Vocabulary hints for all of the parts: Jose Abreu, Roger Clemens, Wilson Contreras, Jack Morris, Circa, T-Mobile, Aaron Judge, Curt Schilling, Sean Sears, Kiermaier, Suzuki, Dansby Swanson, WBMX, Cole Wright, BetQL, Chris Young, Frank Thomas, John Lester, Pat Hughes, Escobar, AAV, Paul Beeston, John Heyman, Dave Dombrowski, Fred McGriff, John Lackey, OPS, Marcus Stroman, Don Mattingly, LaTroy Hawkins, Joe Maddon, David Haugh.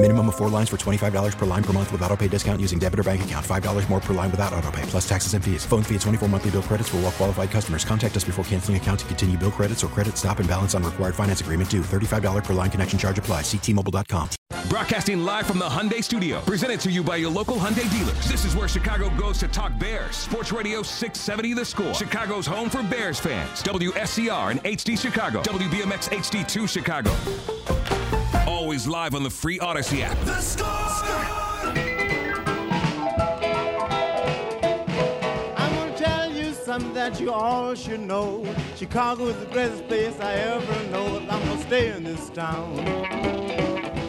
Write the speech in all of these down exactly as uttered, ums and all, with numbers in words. Minimum of four lines for twenty-five dollars per line per month with autopay discount using debit or bank account. five dollars more per line without autopay, plus taxes and fees. Phone fee at twenty-four monthly bill credits for well qualified customers. Contact us before canceling account to continue bill credits or credit stop and balance on required finance agreement due. thirty-five dollars per line connection charge applies. See T Mobile dot com. Broadcasting live from the Hyundai Studio. Presented to you by your local Hyundai dealers. This is where Chicago goes to talk Bears. Sports Radio six seventy The Score. Chicago's home for Bears fans. W S C R and H D Chicago. W B M X H D two Chicago. Always live on the free Odyssey app. The Score! I'm going to tell you something that you all should know. Chicago is the greatest place I ever know. But I'm going to stay in this town.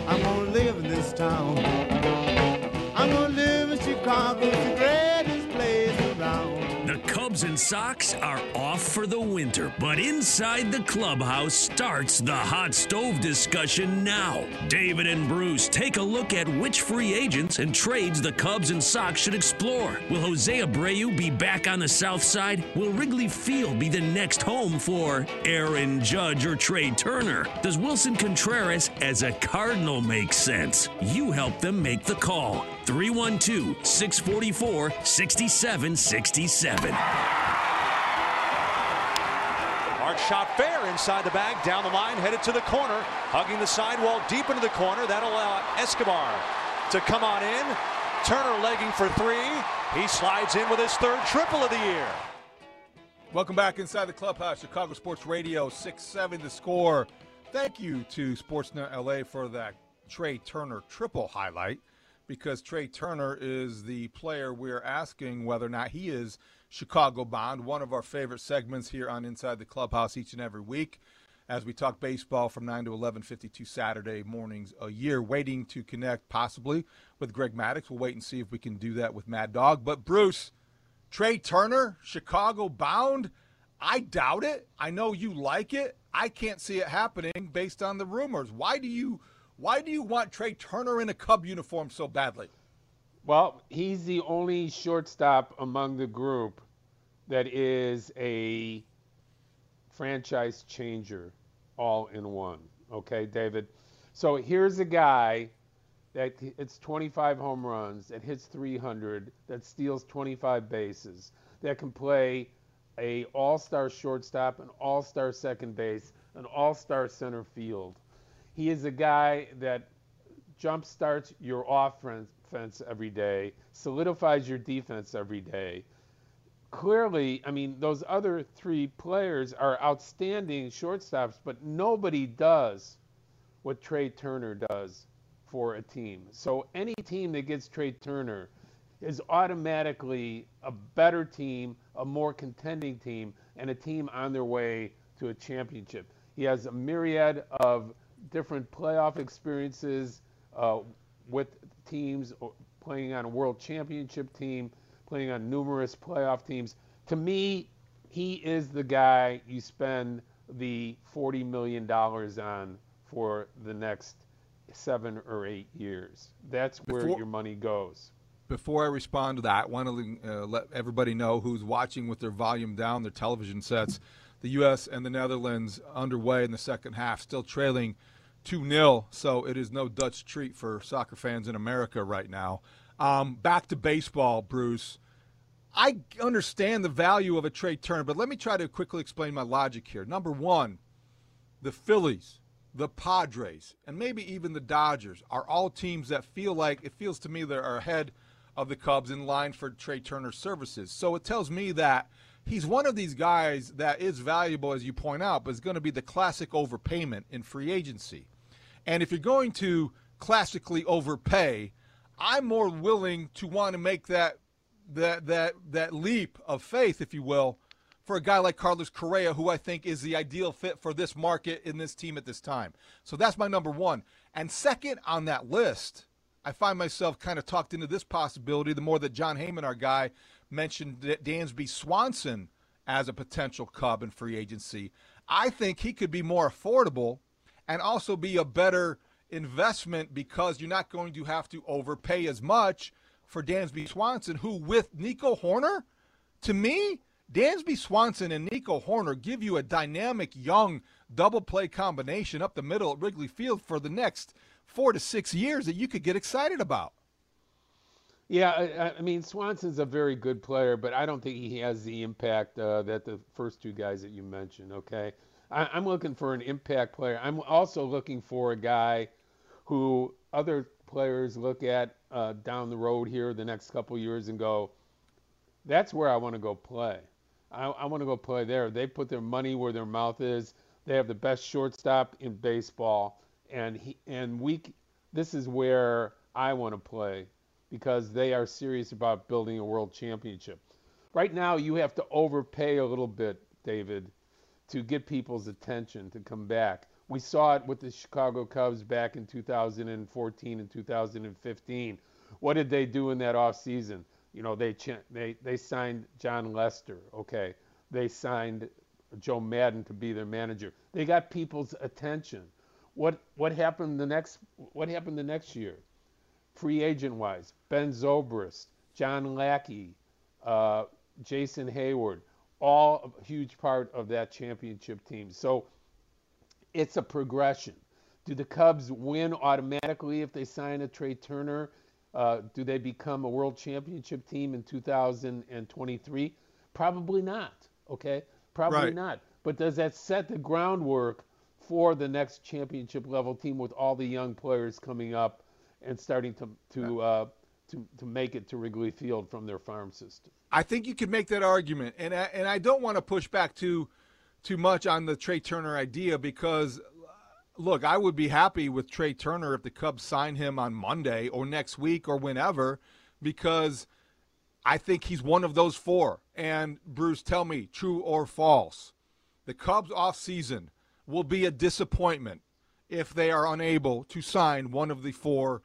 I'm going to live in this town. I'm going to live in Chicago. It's the greatest place around. The Cubs and Sox are off for the winter, but inside the clubhouse starts the hot stove discussion now. David and Bruce take a look at which free agents and trades the Cubs and Sox should explore. Will Jose Abreu be back on the south side? Will Wrigley Field be the next home for Aaron Judge or Trea Turner? Does Wilson Contreras as a Cardinal make sense? You help them make the call. three one two, six four four, six seven six seven. Shot fair inside the bag, down the line, headed to the corner, hugging the sidewall deep into the corner. That'll allow Escobar to come on in. Turner legging for three. He slides in with his third triple of the year. Welcome back inside the clubhouse, Chicago Sports Radio six seventy The Score. Thank you to SportsNet L A for that Trea Turner triple highlight, because Trea Turner is the player we're asking whether or not he is Chicago bound, one of our favorite segments here on Inside the Clubhouse each and every week as we talk baseball from nine to eleven fifty-two Saturday mornings a year, waiting to connect possibly with Greg Maddux. We'll wait and see if we can do that with Mad Dog. But, Bruce, Trea Turner, Chicago bound, I doubt it. I know you like it. I can't see it happening based on the rumors. Why do you why do you want Trea Turner in a Cub uniform so badly? Well, he's the only shortstop among the group that is a franchise changer all in one. Okay, David? So here's a guy that hits twenty-five home runs, that hits three hundred, that steals twenty-five bases, that can play a all-star shortstop, an all-star second base, an all-star center field. He is a guy that jumpstarts your offense every day, solidifies your defense every day. Clearly, I mean, those other three players are outstanding shortstops, but nobody does what Trea Turner does for a team. So any team that gets Trea Turner is automatically a better team, a more contending team, and a team on their way to a championship. He has a myriad of different playoff experiences uh, with teams, playing on a world championship team, playing on numerous playoff teams. To me, he is the guy you spend the forty million dollars on for the next seven or eight years. That's where before, your money goes. Before I respond to that, I want to uh, let everybody know who's watching with their volume down, their television sets. The U S and the Netherlands underway in the second half, still trailing two nil, so it is no Dutch treat for soccer fans in America right now. Um, back to baseball, Bruce. I understand the value of a Trea Turner, but let me try to quickly explain my logic here. Number one, the Phillies, the Padres, and maybe even the Dodgers are all teams that feel like, it feels to me, they're ahead of the Cubs in line for Trea Turner's services. So it tells me that he's one of these guys that is valuable, as you point out, but is going to be the classic overpayment in free agency. And if you're going to classically overpay, I'm more willing to want to make that that that that leap of faith, if you will, for a guy like Carlos Correa, who I think is the ideal fit for this market in this team at this time. So that's my number one. And second on that list, I find myself kind of talked into this possibility the more that John Heyman, our guy, mentioned Dansby Swanson as a potential Cub in free agency. I think he could be more affordable and also be a better investment because you're not going to have to overpay as much for Dansby Swanson, who with Nico Horner, to me, Dansby Swanson and Nico Horner give you a dynamic, young, double-play combination up the middle at Wrigley Field for the next four to six years that you could get excited about. Yeah, I, I mean, Swanson's a very good player, but I don't think he has the impact uh, that the first two guys that you mentioned, okay? I, I'm looking for an impact player. I'm also looking for a guy who other players look at uh, down the road here the next couple years and go, that's where I want to go play. I, I want to go play there. They put their money where their mouth is. They have the best shortstop in baseball, and he, and we. This is where I want to play because they are serious about building a world championship. Right now, you have to overpay a little bit, David, to get people's attention to come back. We saw it with the Chicago Cubs back in two thousand fourteen and two thousand fifteen. What did they do in that offseason? You know, they they they signed John Lester, okay? They signed Joe Maddon to be their manager. They got people's attention. What what happened the next what happened the next year? Free agent-wise, Ben Zobrist, John Lackey, uh, Jason Hayward, all a huge part of that championship team. So it's a progression. Do the Cubs win automatically if they sign a Trea Turner? Uh, do they become a world championship team in two thousand twenty-three? Probably not, okay? Probably right. not. But does that set the groundwork for the next championship-level team with all the young players coming up and starting to to, uh, to to make it to Wrigley Field from their farm system? I think you could make that argument, and I, and I don't want to push back too too much on the Trea Turner idea because – look, I would be happy with Trea Turner if the Cubs sign him on Monday or next week or whenever, because I think he's one of those four. And, Bruce, tell me, true or false, the Cubs offseason will be a disappointment if they are unable to sign one of the four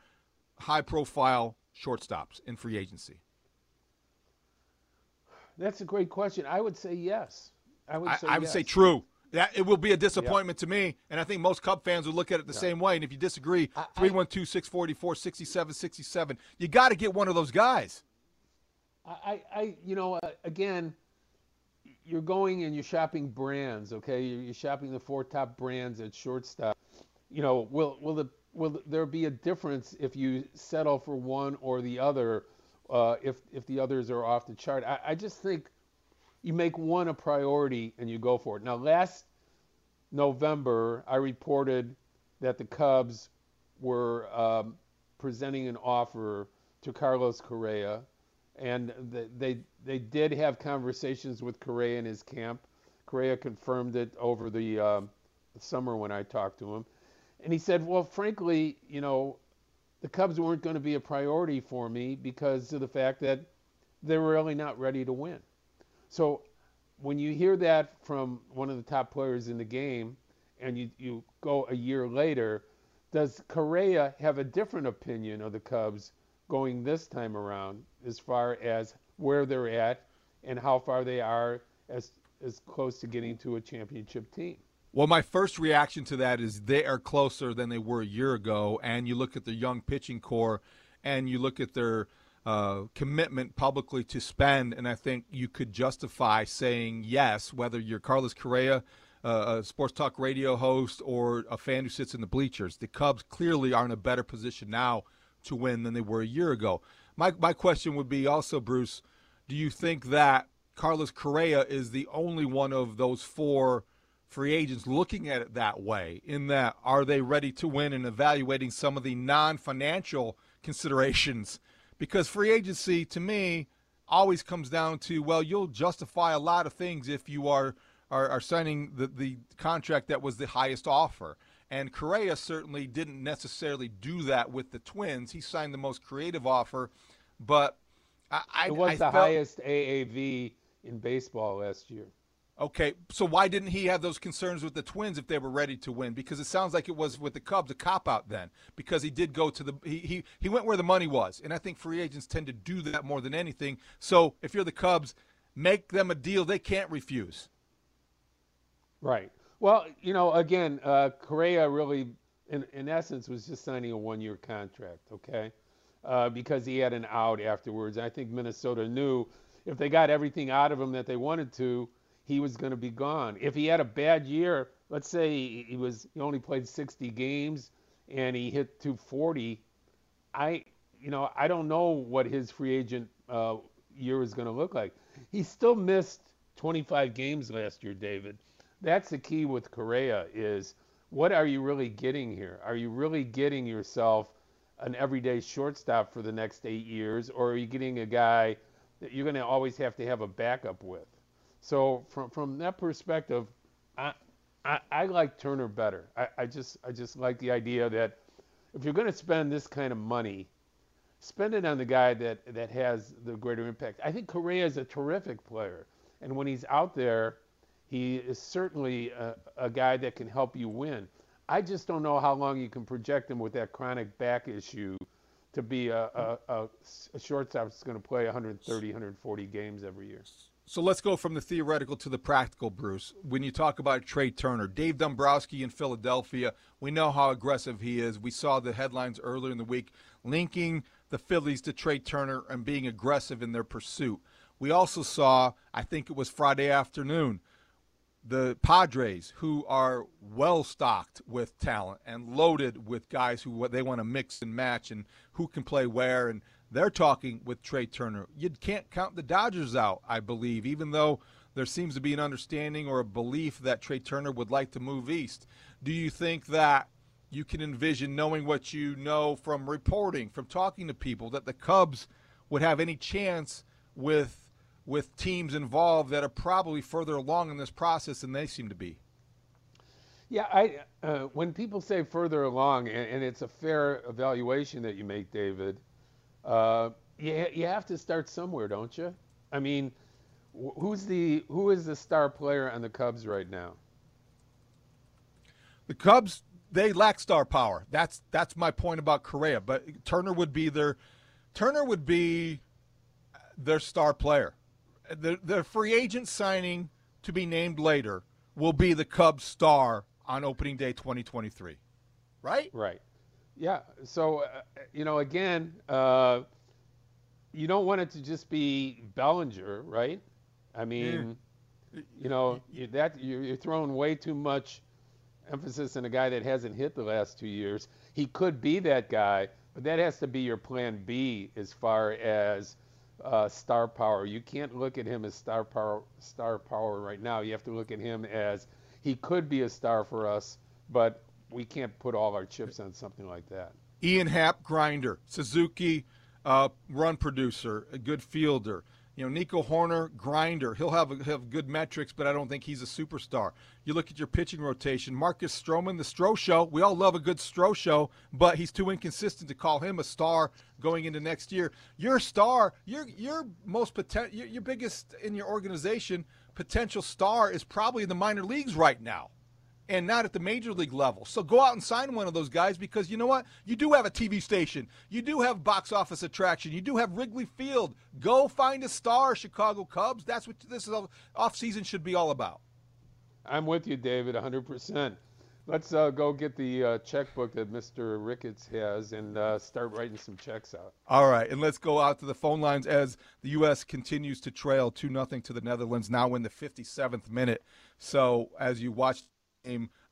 high-profile shortstops in free agency. That's a great question. I would say yes. I would say, I, I would yes. say true. That it will be a disappointment yeah. to me, and I think most Cub fans would look at it the yeah. same way. And if you disagree, three one two, six four four, six seven six seven. You got to get one of those guys. I, I, you know, uh, again, you're going and you're shopping brands, okay? You're, you're shopping the four top brands at shortstop. You know, will will the will there be a difference if you settle for one or the other? Uh, if if the others are off the chart, I, I just think. You make one a priority and you go for it. Now, last November, I reported that the Cubs were um, presenting an offer to Carlos Correa, and the, they they did have conversations with Correa in his camp. Correa confirmed it over the um, summer when I talked to him, and he said, "Well, frankly, you know, the Cubs weren't going to be a priority for me because of the fact that they were really not ready to win." So when you hear that from one of the top players in the game and you, you go a year later, does Correa have a different opinion of the Cubs going this time around as far as where they're at and how far they are as as close to getting to a championship team? Well, my first reaction to that is they are closer than they were a year ago, and you look at their young pitching core and you look at their – Uh, commitment publicly to spend, and I think you could justify saying yes, whether you're Carlos Correa, uh, a sports talk radio host, or a fan who sits in the bleachers. The Cubs clearly are in a better position now to win than they were a year ago. My, my question would be also, Bruce, do you think that Carlos Correa is the only one of those four free agents looking at it that way, in that are they ready to win and evaluating some of the non-financial considerations? Because free agency, to me, always comes down to, well, you'll justify a lot of things if you are, are, are signing the, the contract that was the highest offer. And Correa certainly didn't necessarily do that with the Twins. He signed the most creative offer, but I, I it was I the felt... highest A A V in baseball last year. Okay, so why didn't he have those concerns with the Twins if they were ready to win? Because it sounds like it was with the Cubs a cop-out then, because he did go to the he, – he, he went where the money was, and I think free agents tend to do that more than anything. So if you're the Cubs, make them a deal they can't refuse. Right. Well, you know, again, uh, Correa really, in, in essence, was just signing a one-year contract, okay, uh, because he had an out afterwards. I think Minnesota knew if they got everything out of him that they wanted to, he was going to be gone. If he had a bad year, let's say he, he was he only played sixty games and he hit two forty, I you know I don't know what his free agent uh, year is going to look like. He still missed twenty-five games last year, David. That's the key with Correa is what are you really getting here? Are you really getting yourself an everyday shortstop for the next eight years, or are you getting a guy that you're going to always have to have a backup with? So from from that perspective, I I, I like Turner better. I, I just I just like the idea that if you're going to spend this kind of money, spend it on the guy that, that has the greater impact. I think Correa is a terrific player, and when he's out there, he is certainly a, a guy that can help you win. I just don't know how long you can project him with that chronic back issue to be a, a, a, a shortstop that's going to play one thirty, one forty games every year. So let's go from the theoretical to the practical, Bruce. When you talk about Trea Turner, Dave Dombrowski in Philadelphia, we know how aggressive he is. We saw the headlines earlier in the week linking the Phillies to Trea Turner and being aggressive in their pursuit. We also saw, I think it was Friday afternoon, the Padres, who are well-stocked with talent and loaded with guys who they want to mix and match and who can play where, and they're talking with Trea Turner. You can't count the Dodgers out, I believe, even though there seems to be an understanding or a belief that Trea Turner would like to move east. Do you think that you can envision, knowing what you know from reporting, from talking to people, that the Cubs would have any chance with with teams involved that are probably further along in this process than they seem to be? Yeah, I uh, when people say further along, and, and it's a fair evaluation that you make, David, Uh, you, you have to start somewhere, don't you? I mean, who's the who is the star player on the Cubs right now? The Cubs, they lack star power. That's that's my point about Correa. But Turner would be their Turner would be their star player. The the free agent signing to be named later will be the Cubs star on opening day twenty twenty-three, right? Right. Yeah, so, uh, you know, again, uh, you don't want it to just be Bellinger, right? I mean, yeah. you know, you, that you're throwing way too much emphasis on a guy that hasn't hit the last two years. He could be that guy, but that has to be your plan B as far as uh, star power. You can't look at him as star power, star power right now. You have to look at him as he could be a star for us, but we can't put all our chips on something like that. Ian Happ, grinder. Suzuki, uh, run producer, a good fielder. You know, Nico Horner, grinder. He'll have a, have good metrics, but I don't think he's a superstar. You look at your pitching rotation. Marcus Stroman, the Stroh show. We all love a good Stroh show, but he's too inconsistent to call him a star going into next year. Your star, your your most potent, your, your biggest in your organization potential star is probably in the minor leagues right now, and not at the major league level. So go out and sign one of those guys, because you know what? You do have a T V station. You do have box office attraction. You do have Wrigley Field. Go find a star, Chicago Cubs. That's what this offseason should be all about. I'm with you, David, one hundred percent. Let's uh, go get the uh, checkbook that Mister Ricketts has and uh, start writing some checks out. All right, and let's go out to the phone lines as the U S continues to trail two nothing to the Netherlands, now in the fifty-seventh minute. So as you watch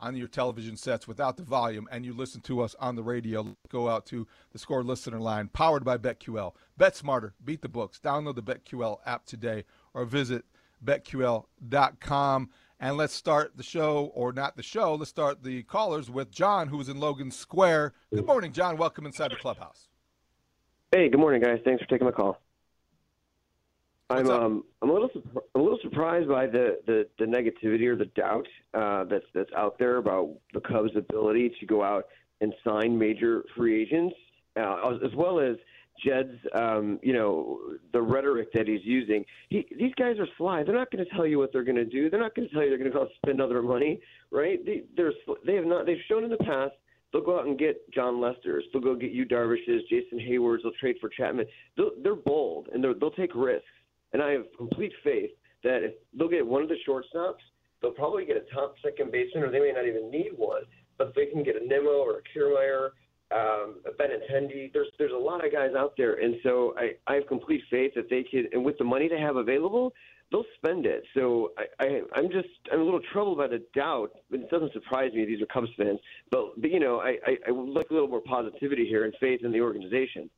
on your television sets without the volume, and you listen to us on the radio, go out to the Score listener line, powered by BetQL. Bet smarter, beat the books. Download the BetQL app today or visit bet Q L dot com. And let's start the show, or not the show, let's start the callers with John, who is in Logan Square. Good morning, John. Welcome inside the clubhouse. Hey, good morning, guys. Thanks for taking my call. I'm um, I'm a little I'm a little surprised by the, the, the negativity or the doubt uh, that's that's out there about the Cubs' ability to go out and sign major free agents, uh, as well as Jed's um, you know the rhetoric that he's using. He, these guys are sly. They're not going to tell you what they're going to do. They're not going to tell you they're going to go out and spend other money, right? They they're, they have not. They've shown in the past. They'll go out and get John Lester's. They'll go get you Darvish's, Jason Hayward's. They'll trade for Chapman. They'll, they're bold and they're, they'll take risks. And I have complete faith that if they'll get one of the shortstops, they'll probably get a top second baseman, or they may not even need one. But if they can get a Nimmo or a Kiermaier, um, a Benintendi, there's there's a lot of guys out there. And so I, I have complete faith that they can, and with the money they have available, they'll spend it. So I, I, I'm just I'm a little troubled by the doubt. It doesn't surprise me. These are Cubs fans. But, but you know, I, I, I would like a little more positivity here and faith in the organization.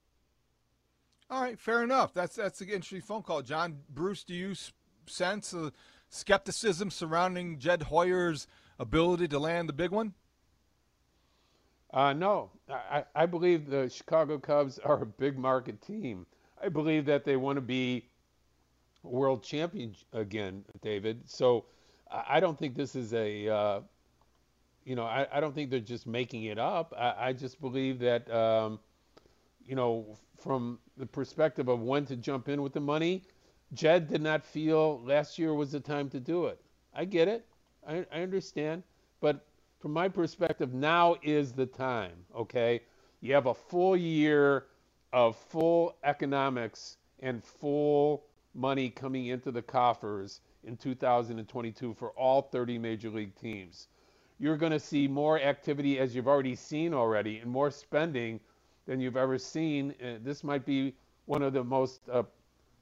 All right, fair enough. That's that's an interesting phone call. John Bruce, do you sense uh, skepticism surrounding Jed Hoyer's ability to land the big one? Uh, no. I, I believe the Chicago Cubs are a big market team. I believe that they want to be world champion again, David. So I don't think this is a, uh, you know, I, I don't think they're just making it up. I, I just believe that, um, you know, from the perspective of when to jump in with the money, Jed did not feel last year was the time to do it. I get it. I, I understand. But from my perspective, now is the time, okay? You have a full year of full economics and full money coming into the coffers in two thousand twenty-two for all thirty major league teams. You're going to see more activity, as you've already seen already, and more spending than you've ever seen. Uh, this might be one of the most uh,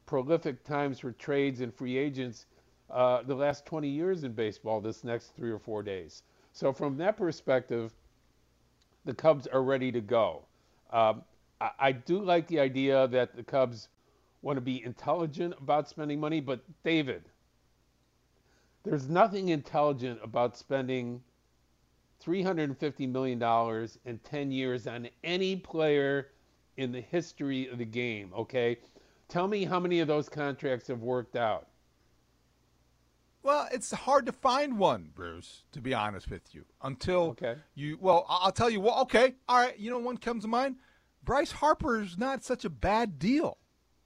prolific times for trades and free agents uh, the last twenty years in baseball, this next three or four days. So from that perspective, the Cubs are ready to go. Um, I, I do like the idea that the Cubs want to be intelligent about spending money, but David, there's nothing intelligent about spending three hundred fifty million dollars in ten years on any player in the history of the game, okay? Tell me how many of those contracts have worked out. Well, it's hard to find one, Bruce, to be honest with you, until okay. you, well, I'll tell you what, okay, all right, you know, one comes to mind. Bryce Harper's not such a bad deal,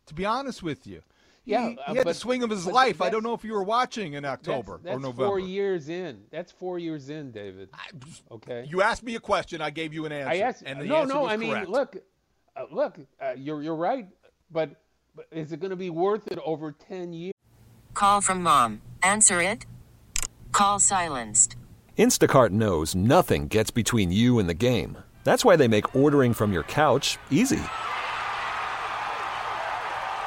to be honest with you. Yeah, he, he had but, the swing of his life. I don't know if you were watching in October that's, that's or November. That's four years in. That's four years in, David. I, okay. You asked me a question. I gave you an answer. I asked. And the no, answer no. Was I correct. mean, look, uh, look. Uh, you're you're right. But, but is it going to be worth it over ten years? Call from mom. Answer it. Call silenced. Instacart knows nothing gets between you and the game. That's why they make ordering from your couch easy.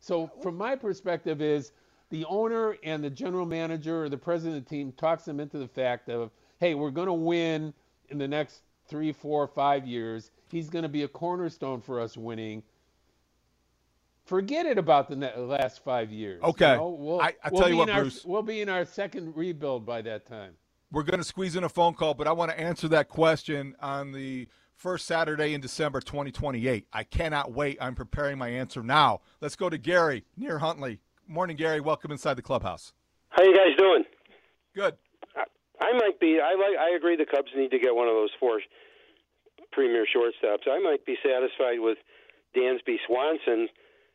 So from my perspective is the owner and the general manager or the president of the team talks them into the fact of, hey, we're going to win in the next three, four, five years. He's going to be a cornerstone for us winning. Forget it about the ne- last five years. Okay. You know? we'll, I, I we'll tell you what, our, Bruce. We'll be in our second rebuild by that time. We're going to squeeze in a phone call, but I want to answer that question on the first Saturday in December twenty twenty-eight. I cannot wait. I'm preparing my answer now. Let's go to Gary near Huntley. Morning, Gary. Welcome inside the clubhouse. How you guys doing? Good. I, I might be. I like. I agree the Cubs need to get one of those four premier shortstops. I might be satisfied with Dansby Swanson.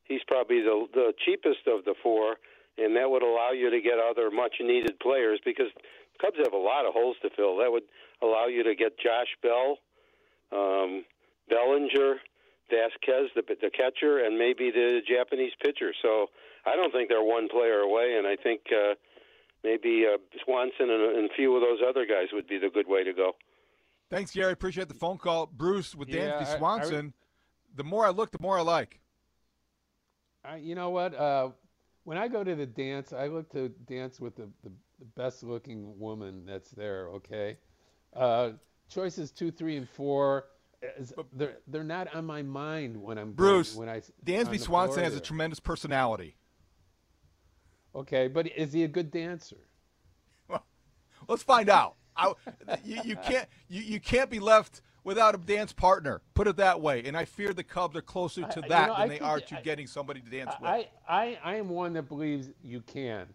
He's probably the, the cheapest of the four, and that would allow you to get other much-needed players because Cubs have a lot of holes to fill. That would allow you to get Josh Bell, um, Bellinger, Vasquez, the, the catcher, and maybe the Japanese pitcher. So I don't think they're one player away, and I think uh, maybe uh, Swanson and, and a few of those other guys would be the good way to go. Thanks, Gary. Appreciate the phone call. Bruce, with yeah, Dansby Swanson, I, I, the more I look, the more I like. I, you know what? Uh, when I go to the dance, I look to dance with the, the, the best-looking woman that's there, okay? Uh, choices two, three, and four, is, they're, they're not on my mind when I'm Bruce, going, when I Dansby Swanson has there. A tremendous personality. Okay, but is he a good dancer? Well, let's find out. I, you, you can't you, you can't be left without a dance partner, put it that way. And I fear the Cubs are closer to that I, you know, than I they think, are to I, getting somebody to dance I, with. I, I, I am one that believes you can.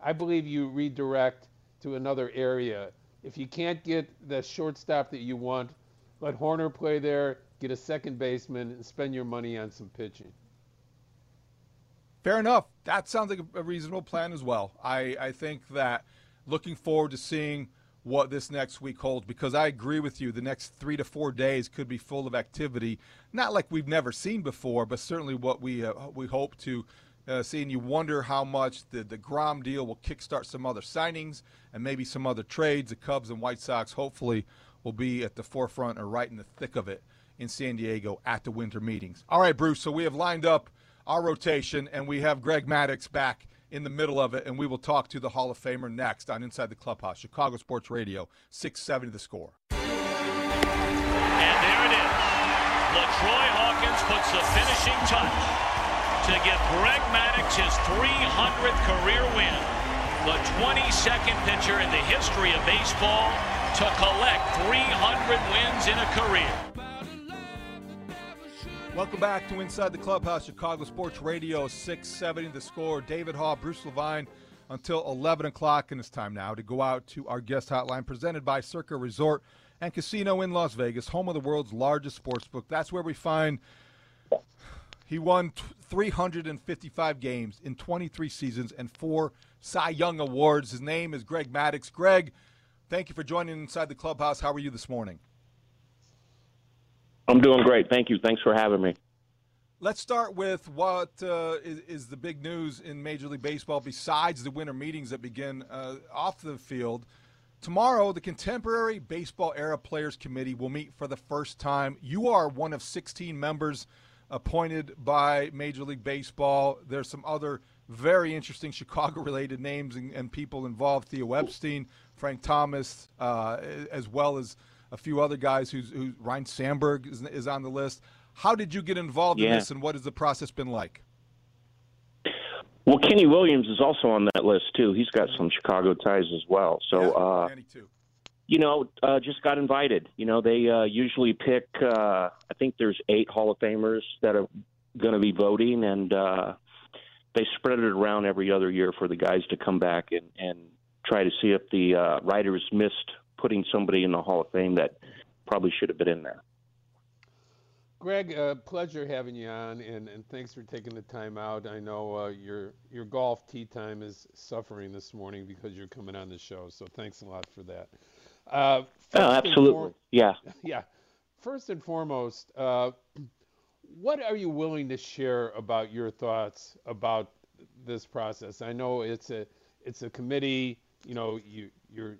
I believe you redirect to another area. If you can't get the shortstop that you want, let Horner play there, get a second baseman, and spend your money on some pitching. Fair enough. That sounds like a reasonable plan as well. I, I think that looking forward to seeing what this next week holds, because I agree with you, the next three to four days could be full of activity, not like we've never seen before, but certainly what we uh, we hope to uh, see. And you wonder how much the DeGrom deal will kickstart some other signings and maybe some other trades. The Cubs and White Sox hopefully will be at the forefront or right in the thick of it in San Diego at the winter meetings. All right, Bruce, so we have lined up our rotation, and we have Greg Maddux back in the middle of it, and we will talk to the Hall of Famer next on Inside the Clubhouse, Chicago Sports Radio, six seventy The Score. And there it is. LaTroy Hawkins puts the finishing touch to give Greg Maddux his three hundredth career win, the twenty-second pitcher in the history of baseball to collect three hundred wins in a career. Welcome back to Inside the Clubhouse, Chicago Sports Radio, six seventy The Score. David Haw, Bruce Levine, until eleven o'clock, and it's time now to go out to our guest hotline presented by Circa Resort and Casino in Las Vegas, home of the world's largest sportsbook. That's where we find he won three hundred fifty-five games in twenty-three seasons and four Cy Young Awards. His name is Greg Maddux. Greg, thank you for joining Inside the Clubhouse. How are you this morning? I'm doing great. Thank you. Thanks for having me. Let's start with what uh, is, is the big news in Major League Baseball besides the winter meetings that begin uh, off the field. Tomorrow, the Contemporary Baseball Era Players Committee will meet for the first time. You are one of sixteen members appointed by Major League Baseball. There's some other very interesting Chicago-related names and, and people involved, Theo Epstein, Frank Thomas, uh, as well as a few other guys who's who, Ryan Sandberg is, is on the list. How did you get involved yeah. in this, and what has the process been like? Well, Kenny Williams is also on that list too. He's got some Chicago ties as well. So, yeah, uh, Kenny too. you know, uh, just got invited. You know, they uh, usually pick, uh, I think there's eight Hall of Famers that are going to be voting, and uh, they spread it around every other year for the guys to come back and, and try to see if the uh, writers missed putting somebody in the Hall of Fame that probably should have been in there. Greg, uh, pleasure having you on, and, and thanks for taking the time out. I know uh, your your golf tee time is suffering this morning because you're coming on the show, so thanks a lot for that. Uh, oh, absolutely, for- yeah. Yeah. First and foremost, uh, what are you willing to share about your thoughts about this process? I know it's a it's a committee. You know, you you're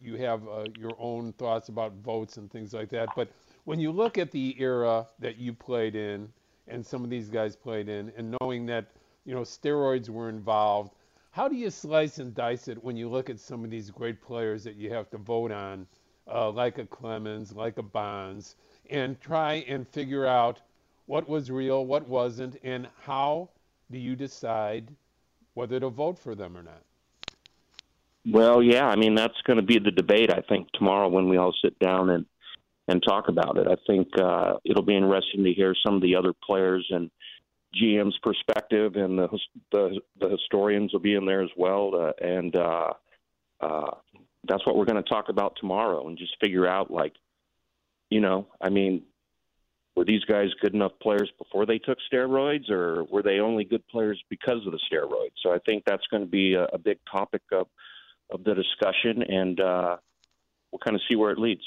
you have uh, your own thoughts about votes and things like that. But when you look at the era that you played in, and some of these guys played in, and knowing that, you know, steroids were involved, how do you slice and dice it when you look at some of these great players that you have to vote on, uh, like a Clemens, like a Bonds, and try and figure out what was real, what wasn't, and how do you decide whether to vote for them or not? Well, yeah, I mean, that's going to be the debate, I think, tomorrow when we all sit down and, and talk about it. I think uh, it'll be interesting to hear some of the other players and G M's perspective, and the the, the historians will be in there as well. Uh, and uh, uh, that's what we're going to talk about tomorrow, and just figure out, like, you know, I mean, were these guys good enough players before they took steroids, or were they only good players because of the steroids? So I think that's going to be a, a big topic of of the discussion, and uh, we'll kind of see where it leads.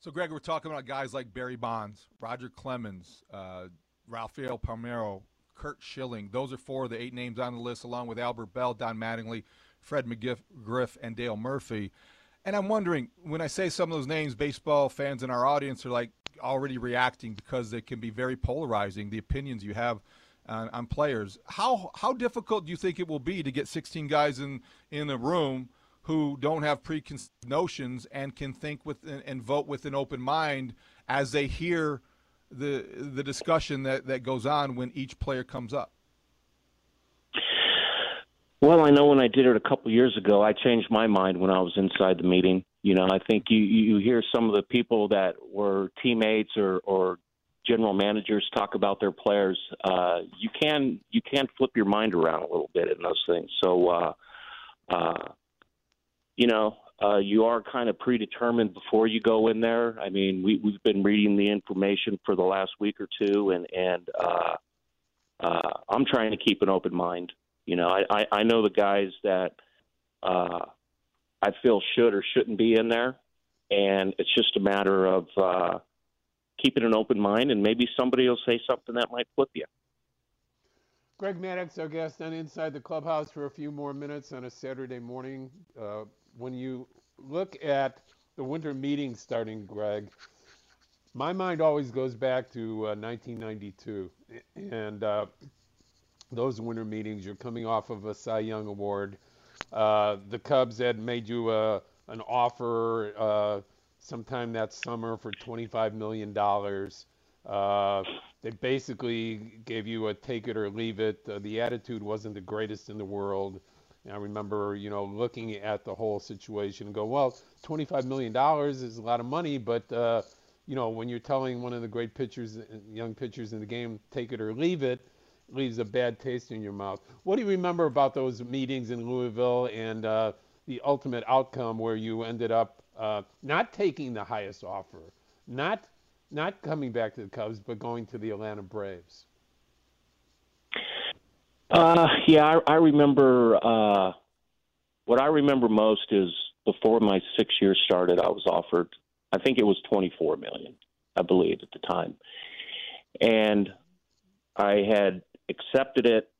So, Greg, we're talking about guys like Barry Bonds, Roger Clemens, uh, Rafael Palmeiro, Curt Schilling. Those are four of the eight names on the list, along with Albert Bell, Don Mattingly, Fred McGriff, and Dale Murphy. And I'm wondering, when I say some of those names, baseball fans in our audience are like already reacting because they can be very polarizing, the opinions you have on, on players. How how difficult do you think it will be to get sixteen guys in, in a room who don't have preconceived notions and can think with and, and vote with an open mind as they hear the the discussion that, that goes on when each player comes up? Well, I know when I did it a couple years ago, I changed my mind when I was inside the meeting. You know, I think you, you hear some of the people that were teammates or, or general managers talk about their players. Uh, you can you can flip your mind around a little bit in those things. So, uh, uh, you know, uh, you are kind of predetermined before you go in there. I mean, we, we've been reading the information for the last week or two, and, and uh, uh, I'm trying to keep an open mind. You know, I, I, I know the guys that uh, I feel should or shouldn't be in there, and it's just a matter of uh, keeping an open mind, and maybe somebody will say something that might flip you. Greg Maddux, our guest on Inside the Clubhouse for a few more minutes on a Saturday morning. Uh, when you look at the winter meeting starting, Greg, my mind always goes back to uh, nineteen ninety-two, and uh, those winter meetings, you're coming off of a Cy Young award. Uh, the Cubs had made you uh, an offer uh, sometime that summer for twenty-five million dollars. Uh, they basically gave you a take it or leave it. Uh, the attitude wasn't the greatest in the world. And I remember, you know, looking at the whole situation and go, well, twenty-five million dollars is a lot of money, but, uh, you know, when you're telling one of the great pitchers, young pitchers in the game, take it or leave it, leaves a bad taste in your mouth. What do you remember about those meetings in Louisville and uh, the ultimate outcome where you ended up uh, not taking the highest offer, not not coming back to the Cubs, but going to the Atlanta Braves? Uh, yeah, I, I remember uh, what I remember most is before my six years started, I was offered, I think it was twenty-four million dollars, I believe, at the time. And I had accepted it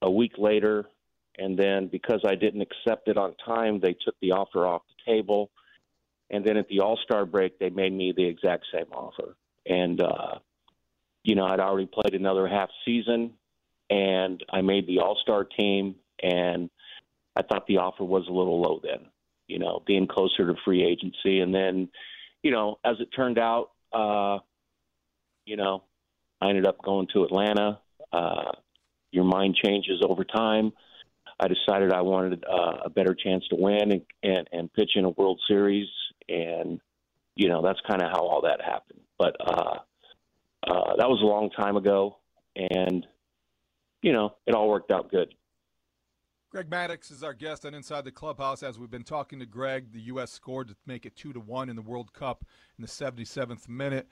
a week later, and then because I didn't accept it on time, they took the offer off the table. And then at the All-Star break, they made me the exact same offer. And, uh, you know, I'd already played another half season, and I made the All-Star team, and I thought the offer was a little low then, you know, being closer to free agency. And then, you know, as it turned out, uh, you know, I ended up going to Atlanta. Uh, your mind changes over time. I decided I wanted uh, a better chance to win and, and, and pitch in a World Series. And, you know, that's kind of how all that happened. But uh, uh, that was a long time ago. And, you know, it all worked out good. Greg Maddux is our guest on Inside the Clubhouse. As we've been talking to Greg, the U S scored to make it two to one in the World Cup in the seventy-seventh minute.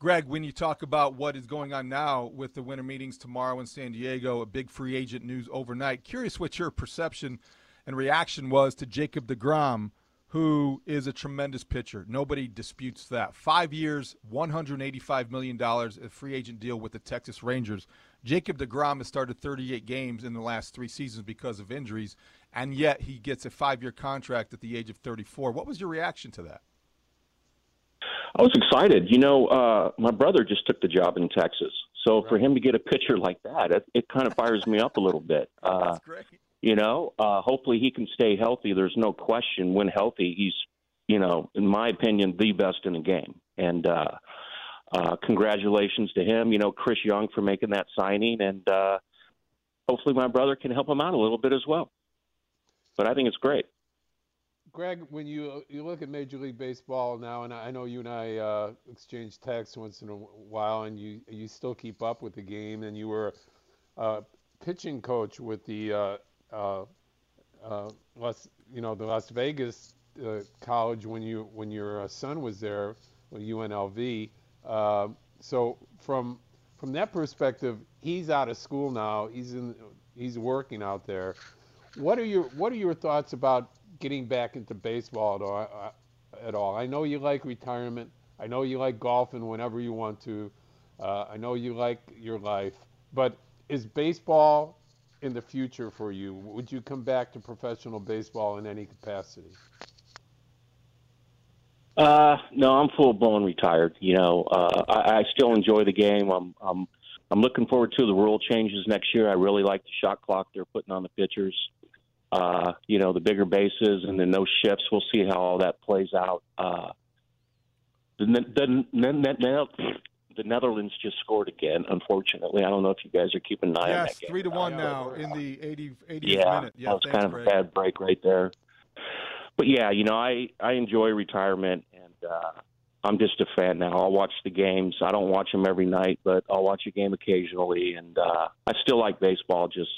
Greg, when you talk about what is going on now with the winter meetings tomorrow in San Diego, a big free agent news overnight, curious what your perception and reaction was to Jacob DeGrom, who is a tremendous pitcher. Nobody disputes that. Five years, one hundred eighty-five million dollars, a free agent deal with the Texas Rangers. Jacob DeGrom has started thirty-eight games in the last three seasons because of injuries, and yet he gets a five-year contract at the age of thirty-four. What was your reaction to that? I was excited. You know, uh, my brother just took the job in Texas. So right. for him to get a pitcher like that, it, it kind of fires me up a little bit. Uh, That's great. You know, uh, hopefully he can stay healthy. There's no question when healthy, he's, you know, in my opinion, the best in the game. And uh, uh, congratulations to him, you know, Chris Young for making that signing. And uh, hopefully my brother can help him out a little bit as well. But I think it's great. Greg, when you you look at Major League Baseball now, and I know you and I uh, exchange texts once in a while, and you, you still keep up with the game, and you were a uh, pitching coach with the uh, uh, uh, Las you know the Las Vegas uh, college when you when your son was there with U N L V. Uh, so from from that perspective, he's out of school now. He's in he's working out there. What are your what are your thoughts about getting back into baseball at all, uh, at all? I know you like retirement. I know you like golfing whenever you want to. Uh, I know you like your life. But is baseball in the future for you? Would you come back to professional baseball in any capacity? Uh, no, I'm full-blown retired. You know, uh, I, I still enjoy the game. I'm, I'm, I'm looking forward to the rule changes next year. I really like the shot clock they're putting on the pitchers. Uh, you know, the bigger bases and then no shifts. We'll see how all that plays out. Uh, the, the, the, the Netherlands just scored again, unfortunately. I don't know if you guys are keeping an eye yes, on that game. Yes, three to one now in the eightieth yeah, minute. Yeah, that was thanks, kind of Greg. a bad break right there. But, yeah, you know, I, I enjoy retirement, and uh, I'm just a fan now. I'll watch the games. I don't watch them every night, but I'll watch a game occasionally. And uh, I still like baseball, just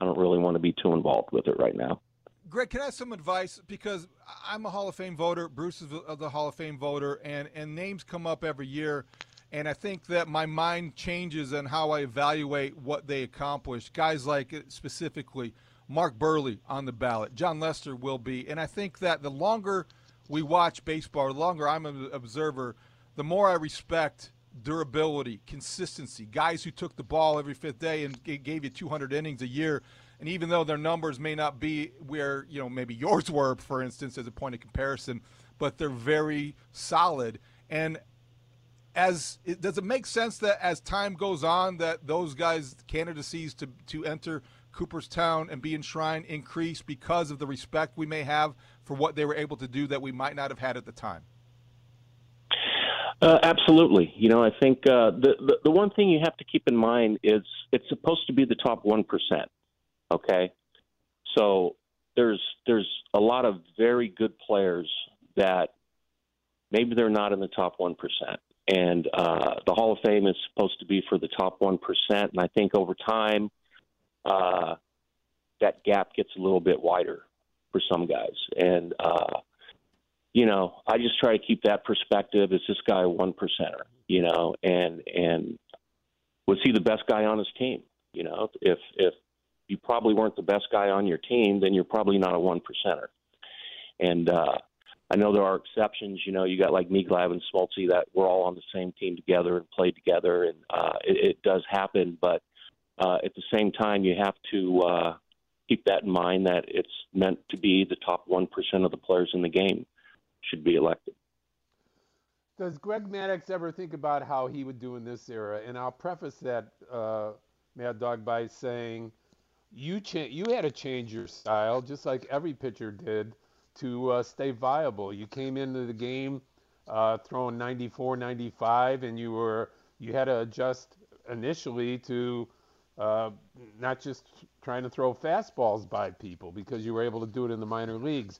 I don't really want to be too involved with it right now. Greg, can I have some advice? Because I'm a Hall of Fame voter. Bruce is the Hall of Fame voter, and, and names come up every year. And I think that my mind changes on how I evaluate what they accomplished. Guys like, specifically, Mark Burley on the ballot. John Lester will be. And I think that the longer we watch baseball, the longer I'm an observer, the more I respect durability, consistency, guys who took the ball every fifth day and g- gave you two hundred innings a year. And even though their numbers may not be where, you know, maybe yours were, for instance, as a point of comparison, but they're very solid. And as it, does it make sense that as time goes on that those guys' candidacies to, to enter Cooperstown and be enshrined increase because of the respect we may have for what they were able to do that we might not have had at the time? Uh, absolutely. You know, I think uh, the, the the one thing you have to keep in mind is it's supposed to be the top one percent, okay? So there's there's a lot of very good players that maybe they're not in the top one percent. And uh, the Hall of Fame is supposed to be for the top one percent, and I think over time uh, that gap gets a little bit wider for some guys. And uh you know, I just try to keep that perspective. Is this guy a one percenter? You know, and and was he the best guy on his team? You know, if if you probably weren't the best guy on your team, then you're probably not a one percenter. And uh, I know there are exceptions. You know, you got like me, Glab, and Smoltz that we're all on the same team together and played together, and uh, it, it does happen. But uh, at the same time, you have to uh, keep that in mind that it's meant to be the top one percent of the players in the game should be elected. Does Greg Maddux ever think about how he would do in this era? And I'll preface that, uh, Mad Dog, by saying you cha- you had to change your style, just like every pitcher did, to uh, stay viable. You came into the game uh, throwing ninety-four, ninety-five, and you were you had to adjust initially to uh, not just trying to throw fastballs by people because you were able to do it in the minor leagues.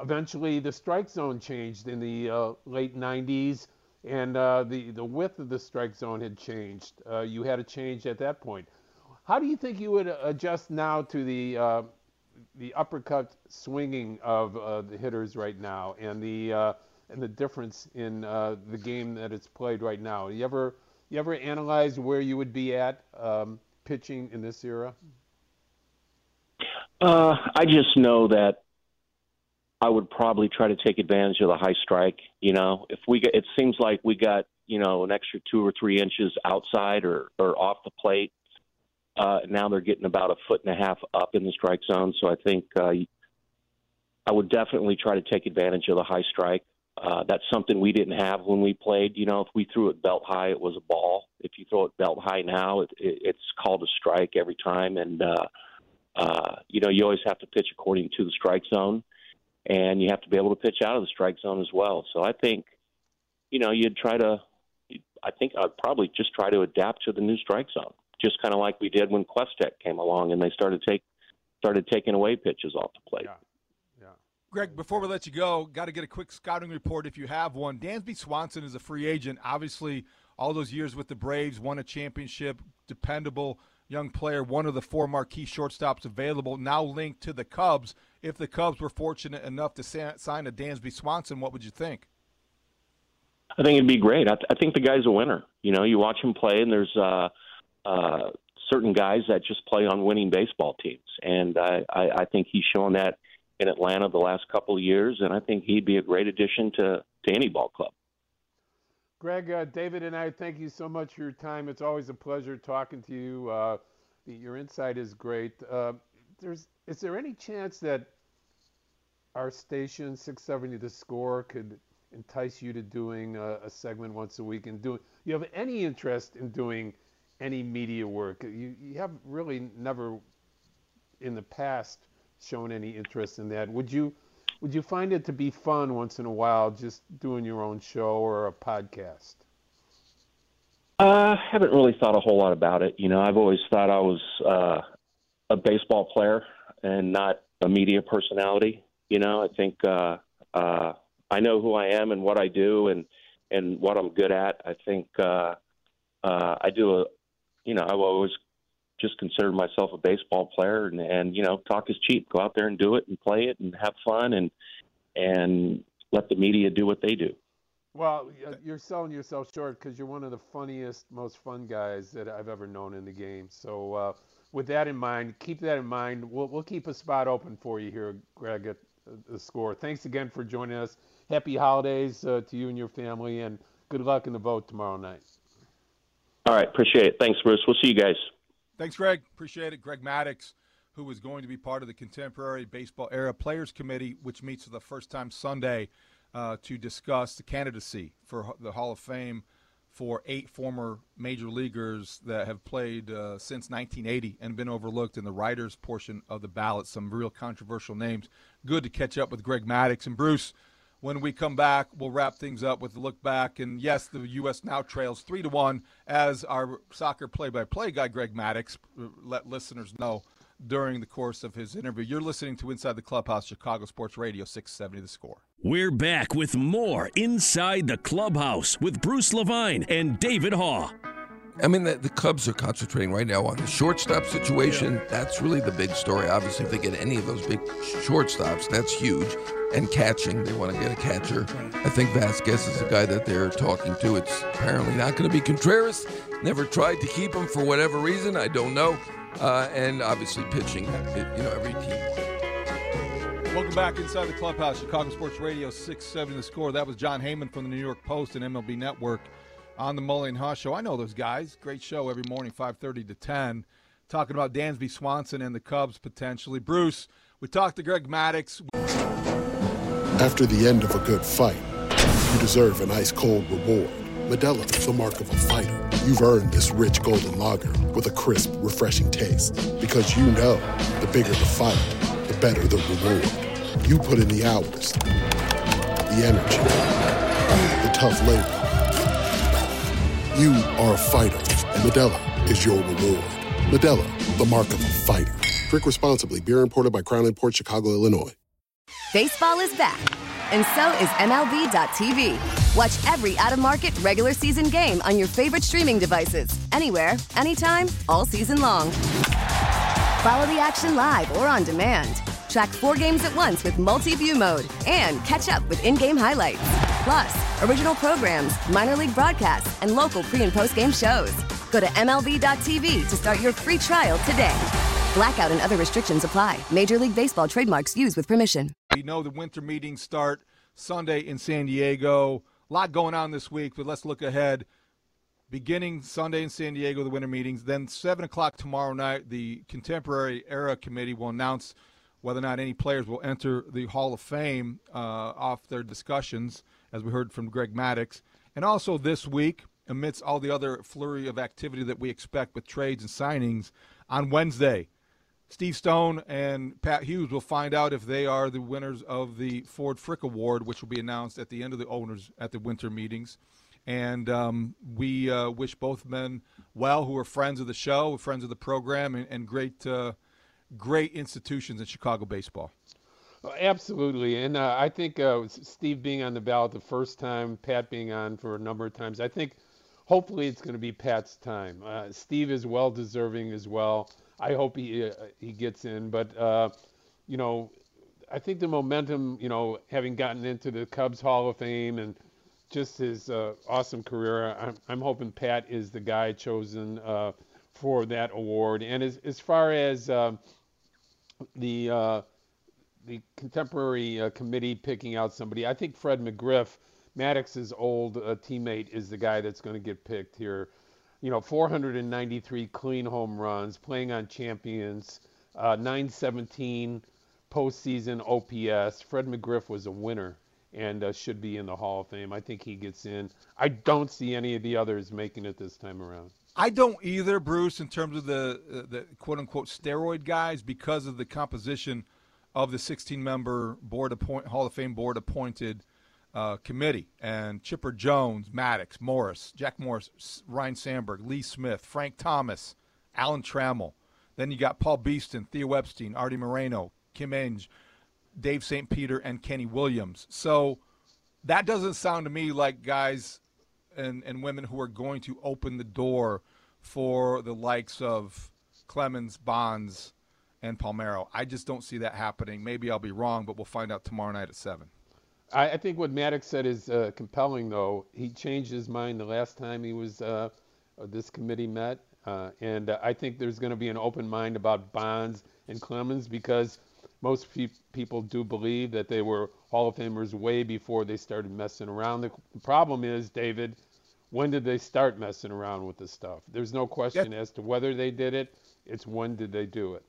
Eventually, the strike zone changed in the uh, late nineties, and uh, the, the width of the strike zone had changed. Uh, you had a change at that point. How do you think you would adjust now to the uh, the uppercut swinging of uh, the hitters right now and the uh, and the difference in uh, the game that it's played right now? You ever you ever analyze where you would be at um, pitching in this era? Uh, I just know that I would probably try to take advantage of the high strike. You know, if we get, it seems like we got, you know, an extra two or three inches outside or, or off the plate Uh, now they're getting about a foot and a half up in the strike zone. So I think uh, I would definitely try to take advantage of the high strike. Uh, that's something we didn't have when we played. You know, if we threw it belt high, it was a ball. If you throw it belt high now, it, it, it's called a strike every time. And, uh, uh, you know, you always have to pitch according to the strike zone. And you have to be able to pitch out of the strike zone as well. So I think, you know, you'd try to – I think I'd probably just try to adapt to the new strike zone, just kind of like we did when Questek came along and they started take started taking away pitches off the plate. Yeah. Greg, before we let you go, got to get a quick scouting report if you have one. Dansby Swanson is a free agent. Obviously, all those years with the Braves, won a championship, dependable young player, one of the four marquee shortstops available, now linked to the Cubs. If the Cubs were fortunate enough to sign a Dansby Swanson, what would you think? I think it'd be great. I, th- I think the guy's a winner. You know, you watch him play, and there's uh, uh, certain guys that just play on winning baseball teams. And I, I, I think he's shown that in Atlanta the last couple of years, and I think he'd be a great addition to, to any ball club. Greg, uh, David and I thank you so much for your time. It's always a pleasure talking to you. Uh, your insight is great. Uh, there's, is there any chance that our station, six seventy The Score, could entice you to doing a, a segment once a week? And do you have any interest in doing any media work? You, you have really never in the past shown any interest in that. Would you would you find it to be fun once in a while just doing your own show or a podcast? I uh, haven't really thought a whole lot about it. You know, I've always thought I was uh, a baseball player and not a media personality. You know, I think uh, uh, I know who I am and what I do and, and what I'm good at. I think uh, uh, I do a, you know, I've always just considered myself a baseball player and, and, you know, talk is cheap. Go out there and do it and play it and have fun and, and let the media do what they do. Well, you're selling yourself short because you're one of the funniest, most fun guys that I've ever known in the game. So uh, with that in mind, keep that in mind. We'll, we'll keep a spot open for you here, Greg, at The Score. Thanks again for joining us. Happy holidays uh, to you and your family, and good luck in the vote tomorrow night. All right. Appreciate it. Thanks, Bruce. We'll see you guys. Thanks, Greg. Appreciate it. Greg Maddux, who is going to be part of the Contemporary Baseball Era Players Committee, which meets for the first time Sunday uh, to discuss the candidacy for the Hall of Fame for eight former major leaguers that have played uh, since nineteen eighty and been overlooked in the writers' portion of the ballot. Some real controversial names. Good to catch up with Greg Maddux. And, Bruce, when we come back, we'll wrap things up with a look back. And, yes, the U S now trails three to one as our soccer play-by-play guy, Greg Maddux, let listeners know during the course of his interview. You're listening to Inside the Clubhouse, Chicago Sports Radio, six seventy The Score. We're back with more Inside the Clubhouse with Bruce Levine and David Haugh. I mean, the, the Cubs are concentrating right now on the shortstop situation. Yeah. That's really the big story. Obviously, if they get any of those big shortstops, that's huge. And catching, they want to get a catcher. I think Vasquez is the guy that they're talking to. It's apparently not going to be Contreras. Never tried to keep him for whatever reason. I don't know. Uh, and obviously pitching, it, you know, every team. Welcome back Inside the Clubhouse, Chicago Sports Radio six seventy The Score. That was John Heyman from the New York Post and M L B Network on the Mully and Haugh Show. I know those guys. Great show every morning, five thirty to ten. Talking about Dansby Swanson and the Cubs potentially. Bruce, we talked to Greg Maddux. After the end of a good fight, you deserve an ice-cold reward. Modelo, the mark of a fighter. You've earned this rich golden lager with a crisp, refreshing taste. Because you know, the bigger the fight, the better the reward. You put in the hours, the energy, the tough labor. You are a fighter, and Modelo is your reward. Modelo, the mark of a fighter. Drink responsibly. Beer imported by Crown Imports, Chicago, Illinois. Baseball is back, and so is M L B dot T V. Watch every out-of-market regular season game on your favorite streaming devices. Anywhere, anytime, all season long. Follow the action live or on demand. Track four games at once with multi-view mode and catch up with in-game highlights. Plus, original programs, minor league broadcasts, and local pre- and post-game shows. Go to M L B dot T V to start your free trial today. Blackout and other restrictions apply. Major League Baseball trademarks used with permission. We know the winter meetings start Sunday in San Diego. A lot going on this week, but let's look ahead. beginning Sunday in San Diego, the winter meetings. Then seven o'clock tomorrow night, the Contemporary Era Committee will announce whether or not any players will enter the Hall of Fame uh, off their discussions, as we heard from Greg Maddux. And also this week, amidst all the other flurry of activity that we expect with trades and signings, on Wednesday, Steve Stone and Pat Hughes will find out if they are the winners of the Ford Frick Award, which will be announced at the end of the owners at the winter meetings. And um, we uh, wish both men well, who are friends of the show, friends of the program, and, and great uh, great institutions in Chicago baseball. Well, absolutely. And uh, I think uh, Steve being on the ballot the first time, Pat being on for a number of times, I think hopefully it's going to be Pat's time. Uh, Steve is well-deserving as well. I hope he uh, he gets in. But, uh, you know, I think the momentum, you know, having gotten into the Cubs Hall of Fame and just his uh, awesome career, I'm, I'm hoping Pat is the guy chosen uh, for that award. And as, as far as uh, the uh, the contemporary uh, committee picking out somebody, I think Fred McGriff, Maddox's old uh, teammate, is the guy that's going to get picked here. You know, four hundred ninety-three clean home runs, playing on champions, uh, nine seventeen postseason O P S. Fred McGriff was a winner and uh, should be in the Hall of Fame. I think he gets in. I don't see any of the others making it this time around. I don't either, Bruce, in terms of the, uh, the quote-unquote steroid guys, because of the composition of the sixteen-member board appoint, Hall of Fame board-appointed uh, committee. And Chipper Jones, Maddux, Morris, Jack Morris, Ryan Sandberg, Lee Smith, Frank Thomas, Alan Trammell. Then you got Paul Beeston, Theo Epstein, Artie Moreno, Kim Enge, Dave Saint Peter, and Kenny Williams. So that doesn't sound to me like guys and, and women who are going to open the door for the likes of Clemens, Bonds, and Palmeiro. I just don't see that happening. Maybe I'll be wrong, but we'll find out tomorrow night at seven. I, I think what Maddux said is uh, compelling, though. He changed his mind the last time he was uh, this committee met, uh, and uh, I think there's going to be an open mind about Bonds and Clemens, because most people do believe that they were Hall of Famers way before they started messing around. The problem is, David, when did they start messing around with this stuff? There's no question yep. as to whether they did it. It's when did they do it?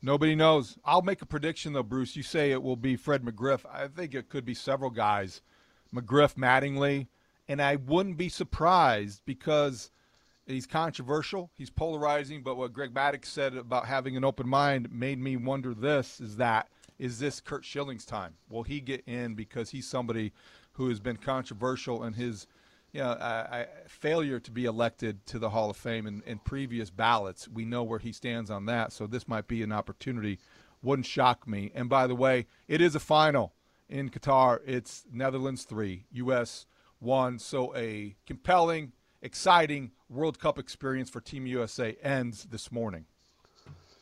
Nobody knows. I'll make a prediction, though, Bruce. You say it will be Fred McGriff. I think it could be several guys, McGriff, Mattingly, and I wouldn't be surprised because he's controversial, he's polarizing, but what Greg Maddux said about having an open mind made me wonder this, is that, is this Curt Schilling's time? Will he get in because he's somebody who has been controversial in his you know, uh, failure to be elected to the Hall of Fame in, in previous ballots? We know where he stands on that, so this might be an opportunity. Wouldn't shock me. And by the way, it is a final in Qatar. It's Netherlands three, U S one, so a compelling, exciting World Cup experience for Team U S A ends this morning.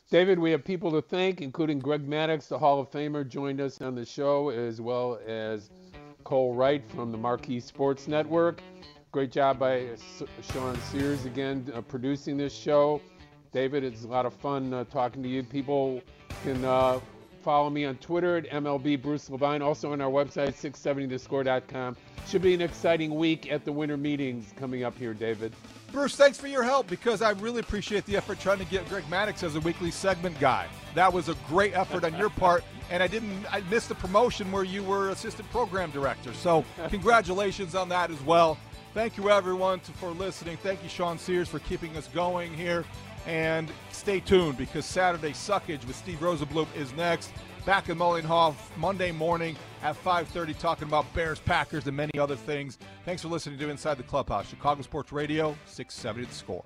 David, we have people to thank, including Greg Maddux, the Hall of Famer, joined us on the show, as well as Cole Wright from the Marquee Sports Network. Great job by Sean Sears again uh, producing this show. David, it's a lot of fun uh, talking to you. People can uh, follow me on Twitter at M L B Bruce Levine, also on our website, six seventy the score dot com. Should be an exciting week at the winter meetings coming up here, David. Bruce, thanks for your help, because I really appreciate the effort trying to get Greg Maddux as a weekly segment guy. That was a great effort on your part, and I didn't I missed the promotion where you were assistant program director. So congratulations on that as well. Thank you, everyone, to, for listening. Thank you, Sean Sears, for keeping us going here. And stay tuned, because Saturday Suckage with Steve Rosenblum is next. Back in Mullenhoff Monday morning at five thirty, talking about Bears, Packers, and many other things. Thanks for listening to Inside the Clubhouse, Chicago Sports Radio, six seventy The Score.